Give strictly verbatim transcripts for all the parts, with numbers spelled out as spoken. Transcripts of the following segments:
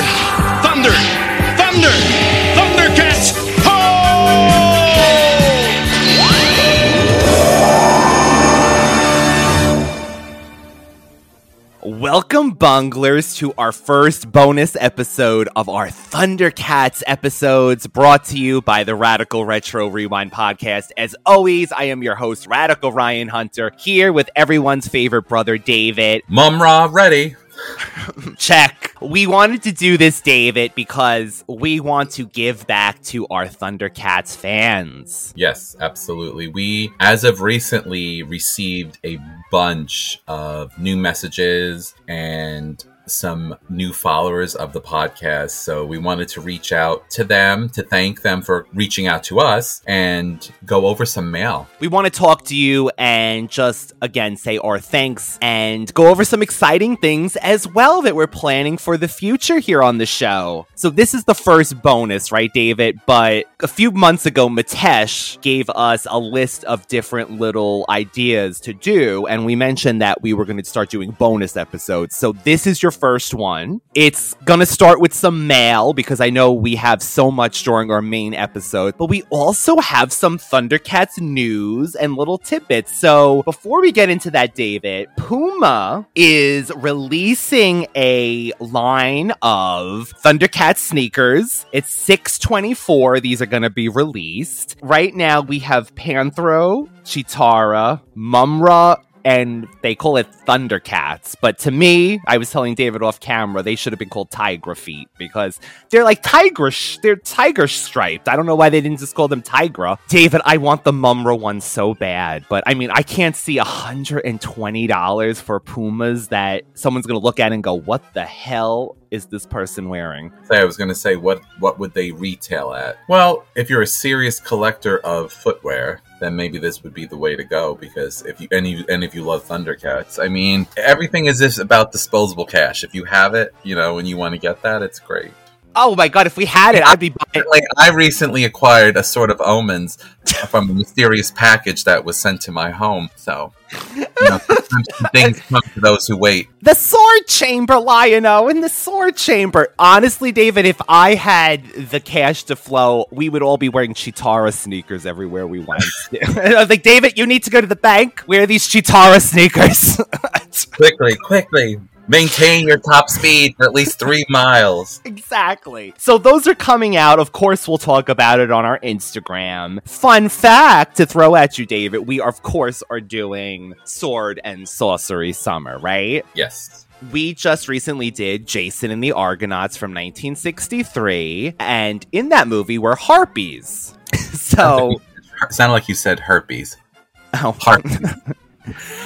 thunder, thunder, thunder, Thundercats, ho! Welcome, Bunglers, to our first bonus episode of our Thundercats episodes, brought to you by the Radical Retro Rewind podcast. As always, I am your host, Radical Ryan Hunter, here with everyone's favorite brother, David. Mumra, ready. Check. We wanted to do this, David, because we want to give back to our Thundercats fans. Yes, absolutely. We, as of recently, received a bunch of new messages and some new followers of the podcast, so we wanted to reach out to them to thank them for reaching out to us and go over some mail. We want to talk to you and just again say our thanks and go over some exciting things as well that we're planning for the future here on the show. So this is the first bonus, right, David? But a few months ago, Mitesh gave us a list of different little ideas to do, and we mentioned that we were going to start doing bonus episodes. So this is your first one. It's gonna start with some mail, because I know we have so much during our main episode, but we also have some Thundercats news and little tidbits. So before we get into that, David, Puma is releasing a line of Thundercats sneakers. It's six twenty-four. These are gonna be released. Right now we have Panthro, Chitara, Mumra, and they call it Thundercats. But to me, I was telling David off camera, they should have been called Tigra Feet, because they're like tigerish. They're tiger striped. I don't know why they didn't just call them Tigra. David, I want the Mumra one so bad. But I mean, I can't see one hundred twenty dollars for Pumas that someone's going to look at and go, what the hell is this person wearing? I was going to say, what what would they retail at? Well, if you're a serious collector of footwear, then maybe this would be the way to go, because if you any and if you love Thundercats, I mean, everything is just about disposable cash. If you have it, you know, and you want to get that, it's great. Oh my God, if we had it, I'd be buying it. I recently acquired a sort of Omens from a mysterious package that was sent to my home, so you know, things come to those who wait. The sword chamber, Lion-O, in the sword chamber. Honestly, David, if I had the cash to flow, we would all be wearing Chitara sneakers everywhere we went. I was like, David, you need to go to the bank. Wear these Chitara sneakers. Quickly, quickly. Maintain your top speed for at least three miles. Exactly. So those are coming out. Of course, we'll talk about it on our Instagram. Fun fact to throw at you, David, we, of course, are doing Sword and Sorcery Summer, right? Yes. We just recently did Jason and the Argonauts from nineteen sixty-three. And in that movie were harpies. So... Sounded like you said herpes. Oh. Harpies.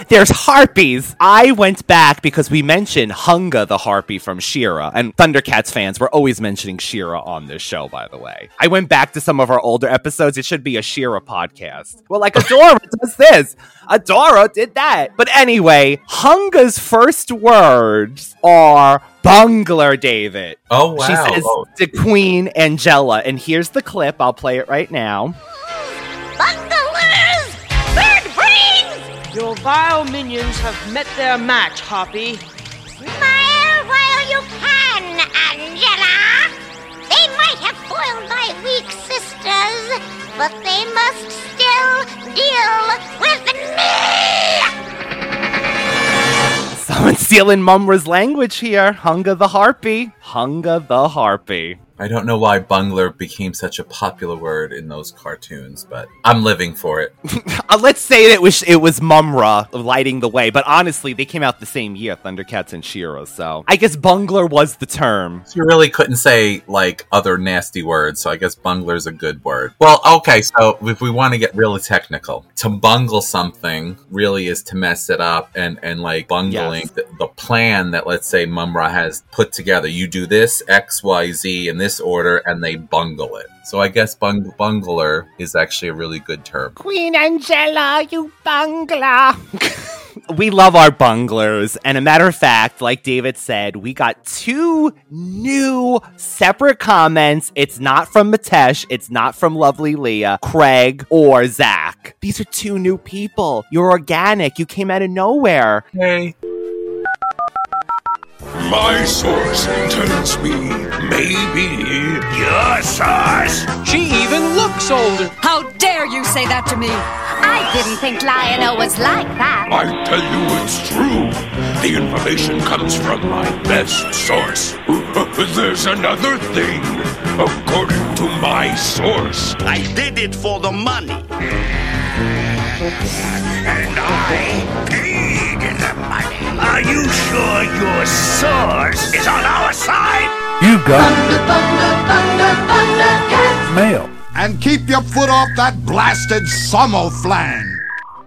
There's harpies. I went back because we mentioned Hunga the Harpy from She-Ra, and Thundercats fans were always mentioning She-Ra on this show, by the way. I went back to some of our older episodes. It should be a She-Ra podcast. Well, like Adora does this. Adora did that. But anyway, Hunga's first words are Bungler, David. Oh, wow. She says oh. to Queen Angela, and here's the clip. I'll play it right now. Your vile minions have met their match, Harpy. Smile while you can, Angela. They might have foiled my weak sisters, but they must still deal with me! Someone's stealing Mumra's language here. Hunga the Harpy. Hunga the Harpy. I don't know why bungler became such a popular word in those cartoons, but I'm living for it. Let's say that it was, it was Mumra lighting the way, but honestly, they came out the same year, Thundercats and She-Ra, so I guess bungler was the term. You really couldn't say, like, other nasty words, so I guess bungler's a good word. Well, okay, so if we want to get really technical, to bungle something really is to mess it up, and, and like, bungling yes. the, the plan that, let's say, Mumra has put together. You do this, X, Y, Z, and this order, and they bungle it. So I guess bung- bungler is actually a really good term. Queen Angela, you bungler. We love our bunglers. And a matter of fact, like David said, we got two new separate comments. It's not from Mitesh. It's not from Lovely Leah, Craig, or Zach. These are two new people. You're organic. You came out of nowhere. Hey. My source tells me Baby, you're sus. She even looks older. How dare you say that to me? I didn't think Lion-O was like that. I tell you it's true. The information comes from my best source. There's another thing. According to my source, I did it for the money. And I paid the money. Are you sure your source is on our side? You got thunder, thunder, thunder, thunder, cat mail. And keep your foot off that blasted Somoflan.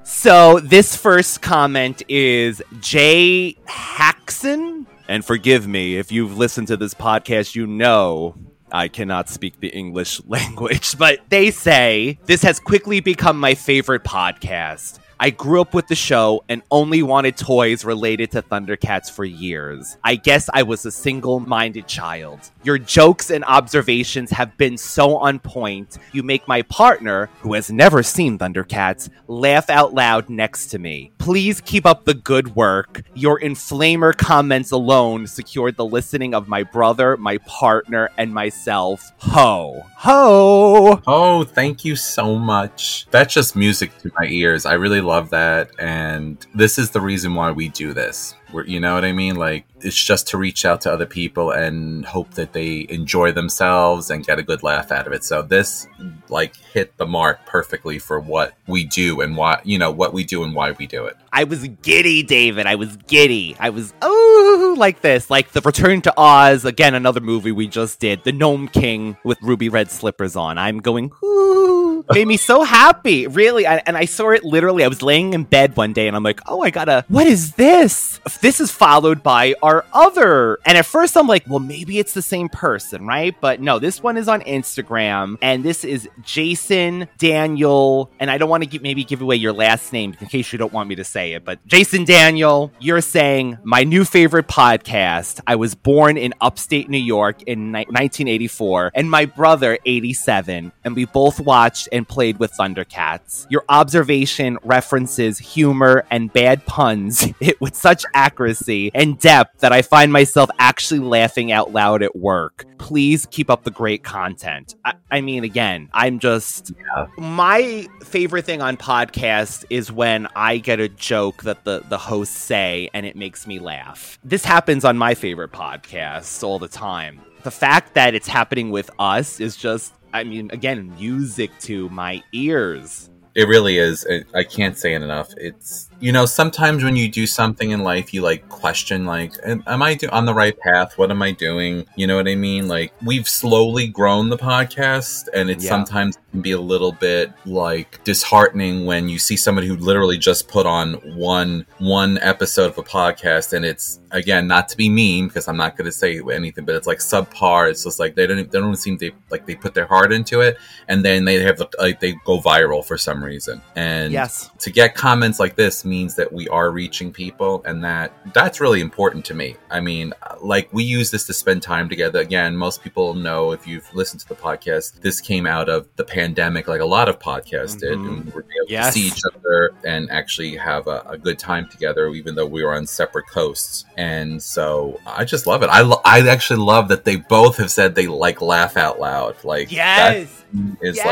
So this first comment is Jay Haxon. And forgive me, if you've listened to this podcast, you know I cannot speak the English language, but they say, this has quickly become my favorite podcast. I grew up with the show and only wanted toys related to Thundercats for years. I guess I was a single-minded child. Your jokes and observations have been so on point. You make my partner, who has never seen Thundercats, laugh out loud next to me. Please keep up the good work. Your inflamer comments alone secured the listening of my brother, my partner, and myself. Ho. Ho! Oh, thank you so much. That's just music to my ears. I really love that, and this is the reason why we do this. We're, you know what I mean? Like, it's just to reach out to other people and hope that they enjoy themselves and get a good laugh out of it. So this, like, hit the mark perfectly for what we do and why, you know, what we do and why we do it. I was giddy, David. I was giddy. I was, oh, like this. Like the Return to Oz, again, another movie we just did. The Gnome King with ruby red slippers on. I'm going, ooh, made me so happy. Really. I, and I saw it literally. I was laying in bed one day and I'm like, oh, I gotta, what is this? This is followed by our other. And at first I'm like, well, maybe it's the same person, right? But no, this one is on Instagram. And this is Jason Daniel. And I don't want to give, maybe give away your last name in case you don't want me to say it. But Jason Daniel, you're saying, my new favorite podcast. I was born in upstate New York in ni- nineteen eighty-four and my brother, eighty-seven. And we both watched and played with Thundercats. Your observation, references, humor, and bad puns hit with such accuracy and depth that I find myself actually laughing out loud at work. Please keep up the great content. I, I mean, again, I'm just... Yeah. My favorite thing on podcasts is when I get a joke that the, the hosts say and it makes me laugh. This happens on my favorite podcasts all the time. The fact that it's happening with us is just, I mean, again, music to my ears. It really is. I can't say it enough. It's, you know, sometimes when you do something in life, you like question, like, am I do- on the right path? What am I doing? You know what I mean? Like, we've slowly grown the podcast, and it yeah. sometimes can be a little bit like disheartening when you see somebody who literally just put on one one episode of a podcast, and it's, again, not to be mean because I'm not going to say anything, but it's like subpar. It's just like they don't they don't seem to like they put their heart into it, and then they have like they go viral for some reason. reason and yes. to get comments like this means that we are reaching people, and that that's really important to me. I mean, like, we use this to spend time together. Again, most people know, if you've listened to the podcast, this came out of the pandemic, like a lot of podcasts mm-hmm. did, and we were able yes. to see each other and actually have a, a good time together, even though we were on separate coasts. And so I just love it. I, lo- I actually love that they both have said they like laugh out loud. Like, yes, that is yes.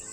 like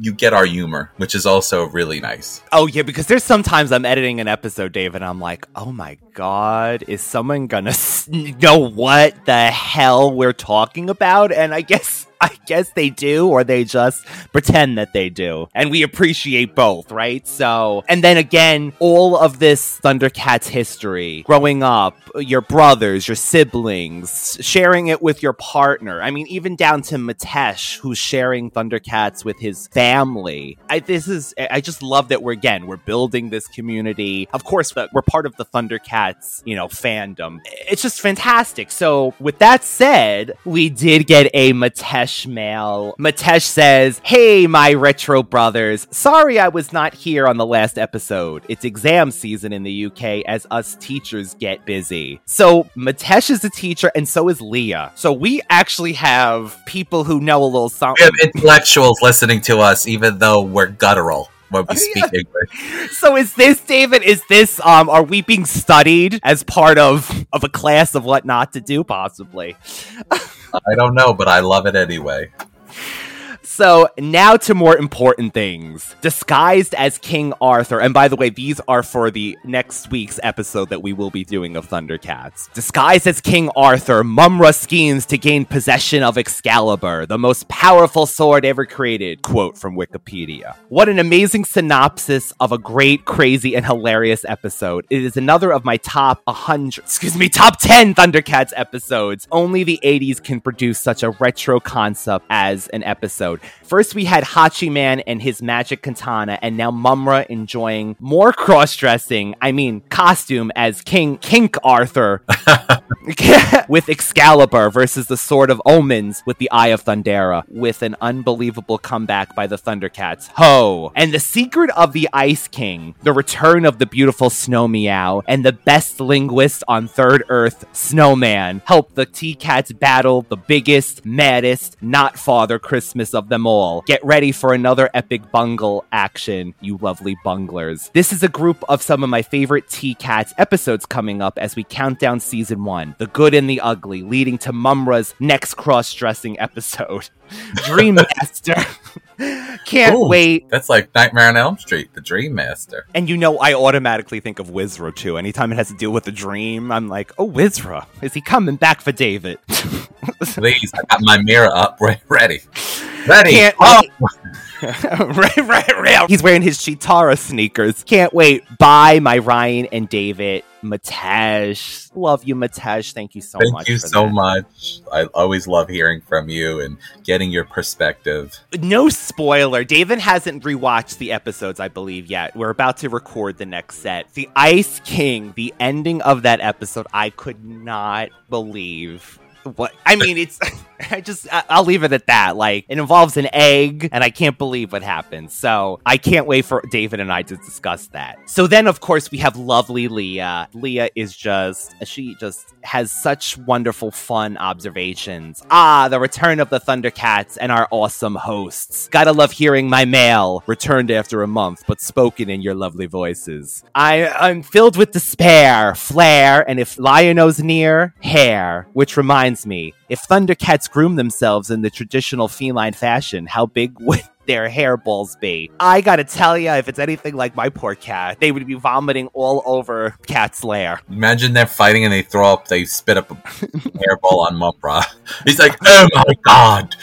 you get our humor, which is also really nice. Oh, yeah, because there's sometimes I'm editing an episode, Dave, and I'm like, oh, my God, is someone going to know what the hell we're talking about? And I guess... I guess they do, or they just pretend that they do. And we appreciate both, right? So, and then again, all of this Thundercats history, growing up, your brothers, your siblings, sharing it with your partner. I mean, even down to Mitesh, who's sharing Thundercats with his family. I, this is, I just love that we're, again, we're building this community. Of course, we're part of the Thundercats, you know, fandom. It's just fantastic. So with that said, we did get a Mitesh mail. Mitesh says, hey, my retro brothers. Sorry I was not here on the last episode. It's exam season in the U K as us teachers get busy. So Mitesh is a teacher and so is Leah. So we actually have people who know a little something. We have intellectuals listening to us, even though we're guttural. when we speak English. So is this, David, is this, um, are we being studied as part of, of a class of what not to do, possibly? I don't know, but I love it anyway. So now to more important things. Disguised as King Arthur. And by the way, these are for the next week's episode that we will be doing of Thundercats. Disguised as King Arthur, Mumra schemes to gain possession of Excalibur, the most powerful sword ever created. Quote from Wikipedia. What an amazing synopsis of a great, crazy, and hilarious episode. It is another of my top one hundred, excuse me, top ten Thundercats episodes. Only the eighties can produce such a retro concept as an episode. First, we had Hachiman and his magic katana, and now Mumra enjoying more cross-dressing, I mean, costume as King Kink Arthur with Excalibur versus the Sword of Omens with the Eye of Thundera, with an unbelievable comeback by the Thundercats. Ho! And the secret of the Ice King, the return of the beautiful Snow Meow, and the best linguist on Third Earth, Snowman, help the T-Cats battle the biggest, maddest, not Father Christmas of them all. Get ready for another epic bungle action, you lovely bunglers. This is a group of some of my favorite T-Cats episodes coming up as we count down season one, the good and the ugly, leading to Mumra's next cross-dressing episode, Dream Master. Can't Ooh, wait. That's like Nightmare on Elm Street, the Dream Master. And you know, I automatically think of Wizra too. Anytime it has to deal with a dream, I'm like, oh, Wizra, is he coming back for David? Please, I got my mirror up, right, ready. Ready? Can't oh. right, right, right. He's wearing his Chitara sneakers. Can't wait. Bye, my Ryan and David. Mitesh. Love you, Mitesh. Thank you so Thank much. Thank you so that. much. I always love hearing from you and getting your perspective. No spoiler. David hasn't rewatched the episodes, I believe, yet. We're about to record the next set. The Ice King, the ending of that episode, I could not believe. What I mean, it's I just I'll leave it at that. Like, it involves an egg, and I can't believe what happened. So I can't wait for David and I to discuss that. So then, of course, we have lovely Leah. Leah is just she just has such wonderful, fun observations. Ah, the return of the Thundercats and our awesome hosts. Gotta love hearing my mail returned after a month, but spoken in your lovely voices. I I'm filled with despair, flair, and if Lion-O's near, hair, which reminds. me, if Thundercats groom themselves in the traditional feline fashion, how big would their hairballs be? I gotta tell you, if it's anything like my poor cat, they would be vomiting all over Cat's lair. Imagine they're fighting and they throw up, they spit up a hairball on Mumra. He's like, oh my god!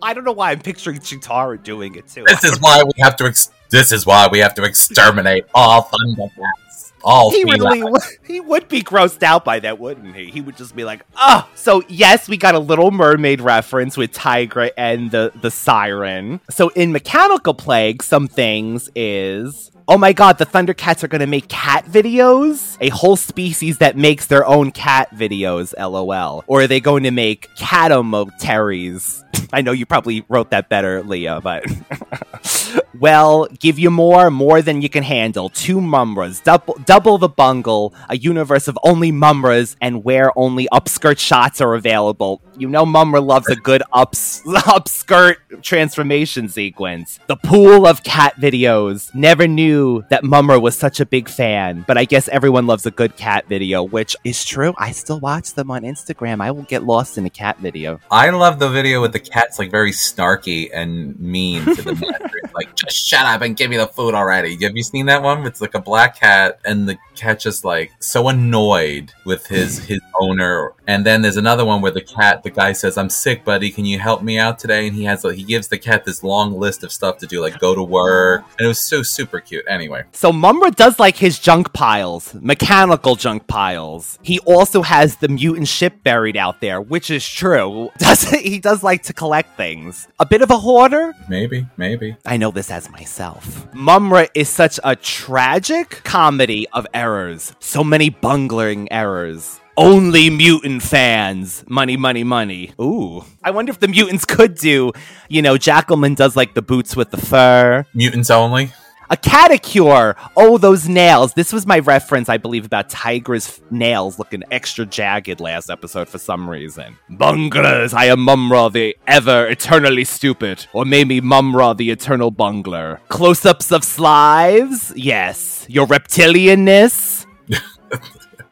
I don't know why I'm picturing Chitara doing it too. This is why we have to. Ex- this is why we have to exterminate all Thundercats. All he really w- he would be grossed out by that, wouldn't he? He would just be like, oh. So yes, we got a Little Mermaid reference with Tigra and the, the siren. So in Mechanical Plague, some things is... Oh my god, the Thundercats are going to make cat videos? A whole species that makes their own cat videos, lol. Or are they going to make catomoteries? I know you probably wrote that better, Leah, but... Well, give you more, more than you can handle. Two Mumras, double, double the bungle, a universe of only Mumras, and where only upskirt shots are available. You know Mumra loves a good ups, upskirt transformation sequence. The pool of cat videos. Never knew that Mumra was such a big fan, but I guess everyone loves a good cat video, which is true. I still watch them on Instagram. I will get lost in a cat video. I love the video with the cats, like, very snarky and mean to the metric, like, just shut up and give me the food already. Have you seen that one? It's like a black cat, and the cat just, like, so annoyed with his, his owner. And then there's another one where the cat, the guy says, I'm sick, buddy. Can you help me out today? And he has, like, he gives the cat this long list of stuff to do, like, go to work. And it was so super cute. Anyway. So Mumra does like his junk piles, mechanical junk piles. He also has the mutant ship buried out there, which is true. Does He does like to collect things. A bit of a hoarder? Maybe, maybe. I know this as myself. Mumra is such a tragic comedy of errors. So many bungling errors. Only mutant fans. Money, money, money. Ooh. I wonder if the mutants could do, you know, Jacqueline does like the boots with the fur. Mutants only? A catacure. Oh, those nails. This was my reference, I believe, about Tigra's nails looking extra jagged last episode for some reason. Bunglers, I am Mumra the ever eternally stupid, or maybe Mumra the eternal bungler. Close-ups of slives? Yes. Your reptilianness?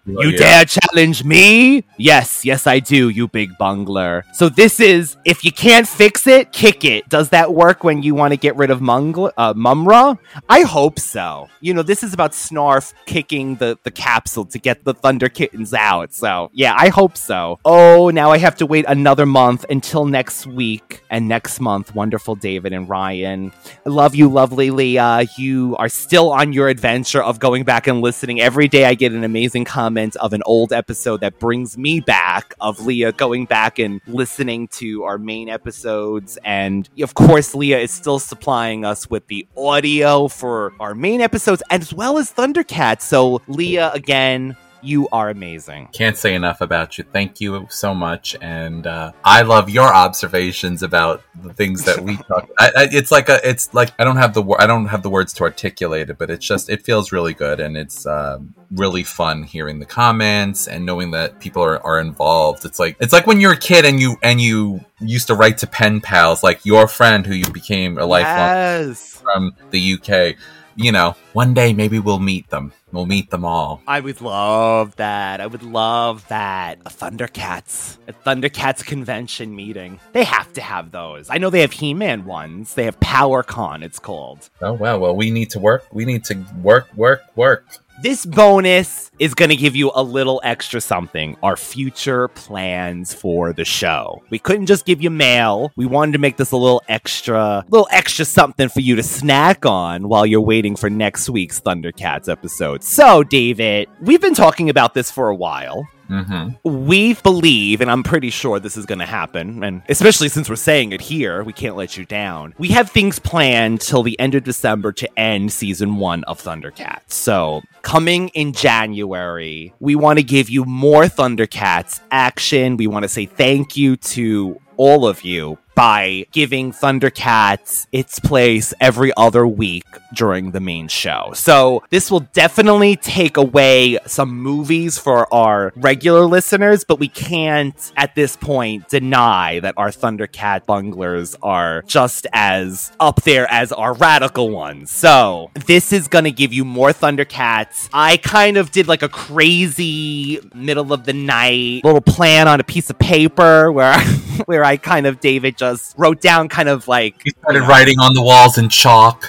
You oh, yeah. dare challenge me? Yes, yes I do, you big bungler. So this is, if you can't fix it, kick it. Does that work when you want to get rid of Mungla, uh, Mumra? I hope so. You know, this is about Snarf kicking the, the capsule to get the Thunder Kittens out. So, yeah, I hope so. Oh, now I have to wait another month until next week. And next month, wonderful David and Ryan. I love you, lovely Leah. You are still on your adventure of going back and listening. Every day I get an amazing comment of an old episode that brings me back, of Leah going back and listening to our main episodes. And of course, Leah is still supplying us with the audio for our main episodes as well as Thundercats. So Leah, again, you are amazing. Can't say enough about you. Thank you so much. And uh, I love your observations about the things that we talk about. I, I, it's like a, it's like I don't have the I don't have the words to articulate it, but it's just, it feels really good. And it's um, really fun hearing the comments and knowing that people are, are involved. It's like, it's like when you're a kid and you and you used to write to pen pals, like your friend who you became a lifelong yes. from the U K. You know, one day maybe we'll meet them. We'll meet them all. I would love that. I would love that. A Thundercats. A Thundercats convention meeting. They have to have those. I know they have He-Man ones. They have PowerCon, it's called. Oh, wow. Well, we need to work. We need to work, work, work. This bonus is going to give you a little extra something. Our future plans for the show. We couldn't just give you mail. We wanted to make this a little extra, little extra something for you to snack on while you're waiting for next week's Thundercats episode. So, David, we've been talking about this for a while. Mm-hmm. We believe, and I'm pretty sure this is going to happen, and especially since we're saying it here, we can't let you down. We have things planned till the end of December to end season one of Thundercats. So coming in January, we want to give you more Thundercats action. We want to say thank you to all of you by giving Thundercats its place every other week during the main show. So this will definitely take away some movies for our regular listeners, but we can't at this point deny that our Thundercat bunglers are just as up there as our radical ones. So this is going to give you more Thundercats. I kind of did like a crazy middle of the night little plan on a piece of paper where I, where I kind of, David, just wrote down kind of like... He started you know, writing on the walls in chalk,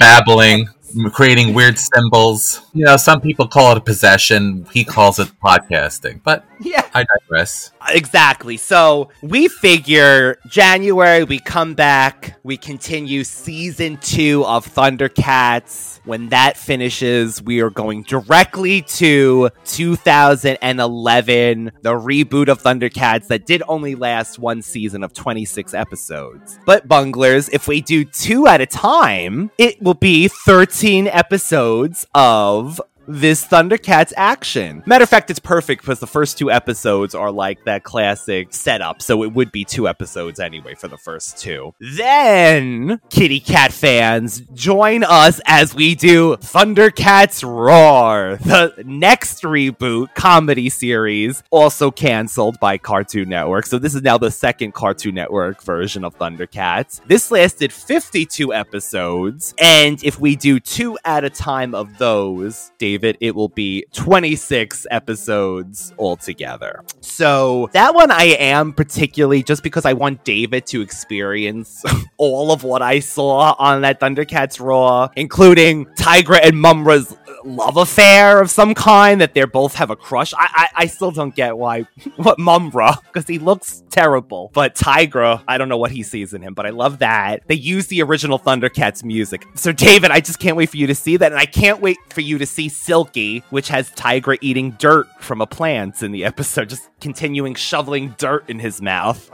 babbling, creating weird symbols. You know, some people call it a possession. He calls it podcasting, but yeah. I digress. Exactly. So we figure January, we come back, we continue season two of Thundercats. When that finishes, we are going directly to two thousand eleven, the reboot of Thundercats that did only last one season of twenty-six episodes. But bunglers, if we do two at a time, it will be thirteen episodes of this Thundercats action. Matter of fact, it's perfect because the first two episodes are like that classic setup, so it would be two episodes anyway for the first two. Then, kitty cat fans, join us as we do Thundercats Roar, the next reboot comedy series, also canceled by Cartoon Network. So this is now the second Cartoon Network version of Thundercats. This lasted fifty-two episodes, and if we do two at a time of those, Dave, It, it will be twenty-six episodes altogether. So that one I am particularly, just because I want David to experience all of what I saw on that Thundercats Raw, including Tigra and Mumra's love affair of some kind, that they both have a crush. I, I, I still don't get why what Mumra, because he looks terrible. But Tigra, I don't know what he sees in him, but I love that. They use the original Thundercats music. So David, I just can't wait for you to see that, and I can't wait for you to see Silky, which has Tigra eating dirt from a plant in the episode, just continuing shoveling dirt in his mouth.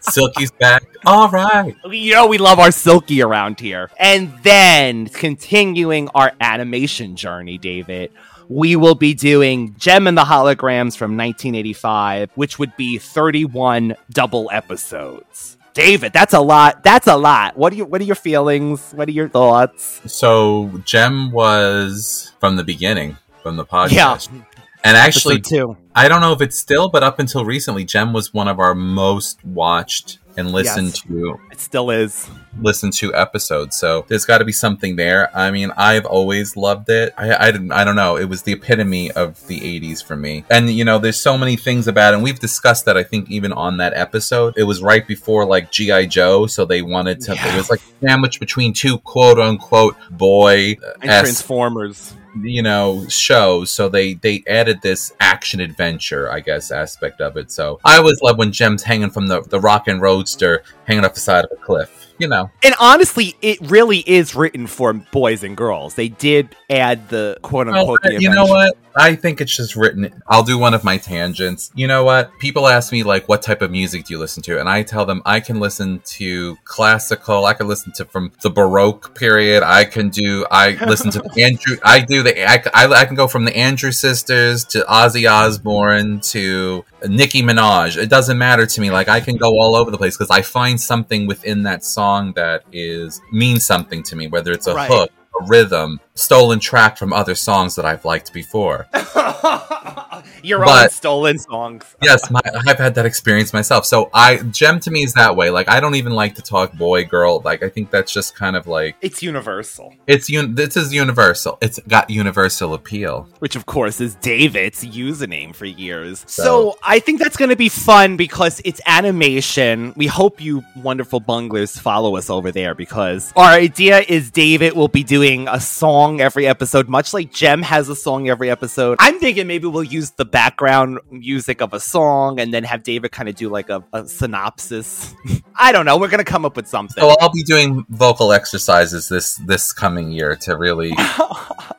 Silky's back. All right. You know, we love our Silky around here. And then, continuing our animation journey, David, we will be doing Gem and the Holograms from nineteen eighty-five, which would be thirty-one double episodes. David, that's a lot. That's a lot. What are you? What are your feelings? What are your thoughts? So Jem was from the beginning, from the podcast. Yeah. And actually, two. I don't know if it's still, but up until recently, Jem was one of our most watched and listened yes, to. It still is. Listened to episodes. So there's got to be something there. I mean, I've always loved it. I, I, didn't, I don't know. It was the epitome of the eighties for me. And, you know, there's so many things about it. And we've discussed that, I think, even on that episode. It was right before, like, G I Joe. So they wanted to... Yeah. It was like a sandwich between two quote-unquote boy... And S- Transformers. You know, shows, so they they added this action adventure, I guess, aspect of it. So I always love when Jem's hanging from the the rockin' roadster, hanging off the side of a cliff. You know, and honestly, it really is written for boys and girls. They did add the quote unquote. Well, you know what? I think it's just written. I'll do one of my tangents. You know what? People ask me, like, what type of music do you listen to? And I tell them I can listen to classical. I can listen to from the Baroque period. I can do. I listen to the Andrew. I do the. I, I, I can go from the Andrews Sisters to Ozzy Osbourne to Nicki Minaj. It doesn't matter to me. Like, I can go all over the place because I find something within that song that is means something to me, whether it's a right. hook, a rhythm, stolen track from other songs that I've liked before. Your but, own stolen songs. Yes, my, I've had that experience myself. So I, Jem to me is that way. Like, I don't even like to talk boy, girl. Like, I think that's just kind of like... It's universal. It's un- This is universal. It's got universal appeal. Which, of course, is David's username for years. So, so I think that's going to be fun because it's animation. We hope you wonderful bunglers follow us over there because our idea is David will be doing a song every episode, much like Jem has a song every episode. I'm thinking maybe we'll use the background music of a song and then have David kind of do like a, a synopsis. I don't know. We're going to come up with something. So I'll be doing vocal exercises this, this coming year to really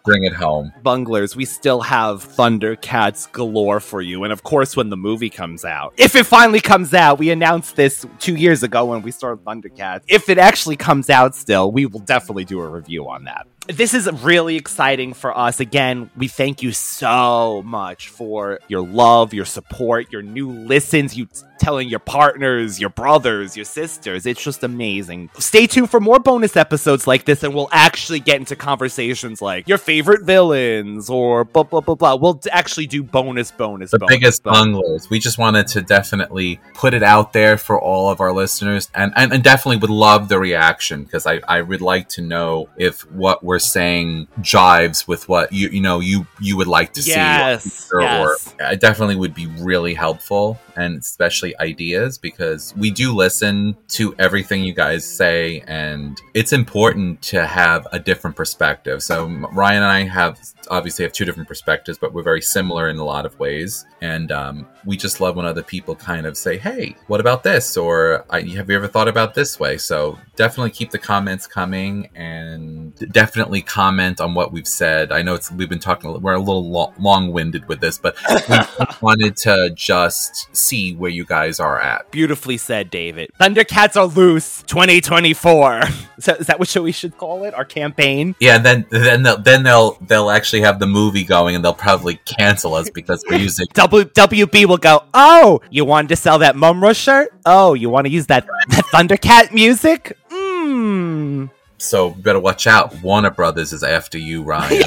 bring it home. Bunglers, we still have Thundercats galore for you. And of course, when the movie comes out, if it finally comes out, we announced this two years ago when we started Thundercats. If it actually comes out still, we will definitely do a review on that. This is really exciting for us. Again, we thank you so much for your love, your support, your new listens, you t- telling your partners, your brothers, your sisters. It's just amazing. Stay tuned for more bonus episodes like this, and we'll actually get into conversations like your favorite villains or blah, blah, blah, blah. We'll actually do bonus, bonus, the bonus. The biggest bunglers. We just wanted to definitely put it out there for all of our listeners, and, and, and definitely would love the reaction, because I, I would like to know if what we're We're saying jives with what you you know you you would like to yes, see, or, yes. or it definitely would be really helpful, and especially ideas, because we do listen to everything you guys say, and it's important to have a different perspective. So Ryan and I have obviously have two different perspectives, but we're very similar in a lot of ways, and um, we just love when other people kind of say, "Hey, what about this?" or I, "Have you ever thought about this way?" So definitely keep the comments coming, and definitely. Comment on what we've said. I know it's we've been talking, we're a little lo- long-winded with this, but we wanted to just see where you guys are at. Beautifully said, David. Thundercats are loose twenty twenty-four. Is that, is that what we should call it? Our campaign? Yeah, then then they'll, then they'll they'll actually have the movie going, and they'll probably cancel us because we're using w- WB will go, "Oh, you wanted to sell that Mumra shirt? Oh, you want to use that, that Thundercat music? Mmm." So better watch out. Warner Brothers is after you, Ryan.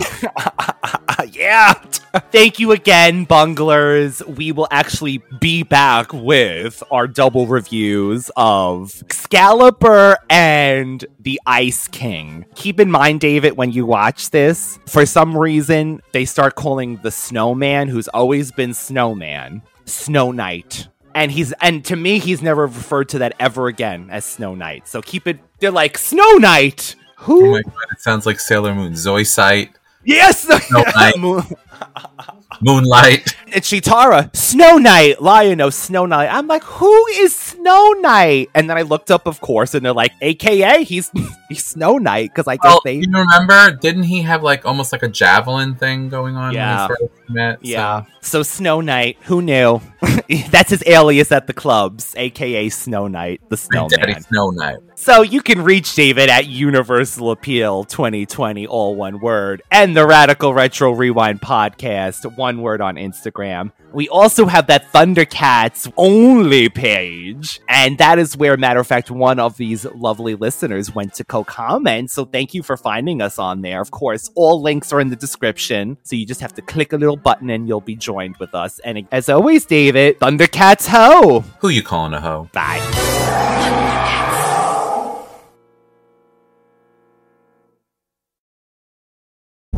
Yeah. Thank you again, bunglers. We will actually be back with our double reviews of Excalibur and The Ice King. Keep in mind, David, when you watch this, for some reason, they start calling the snowman, who's always been Snowman, Snow Knight. And he's and to me, he's never referred to that ever again as Snow Knight. So keep it. They're like, "Snow Knight? Who?" Oh my god! It sounds like Sailor Moon. Zoisite. Yes. Snow Knight. Moon- Moonlight. And Chitara, Snow Knight. Lion-O, Snow Knight. I'm like, who is Snow Knight? And then I looked up, of course, and they're like, A K A he's he's Snow Knight, because I guess well, they. You remember? Didn't he have like almost like a javelin thing going on? Yeah. When he first met, yeah. So. so Snow Knight. Who knew? That's his alias at the clubs, A K A Snow Knight, the Snowman. Daddy Snow Knight. So you can reach David at Universal Appeal twenty twenty, all one word, and the Radical Retro Rewind Podcast podcast, one word on Instagram. We also have that Thundercats only page. And that is where, matter of fact, one of these lovely listeners went to co-comment. So thank you for finding us on there. Of course, all links are in the description. So you just have to click a little button and you'll be joined with us. And as always, David, Thundercats ho! Who you calling a ho? Bye.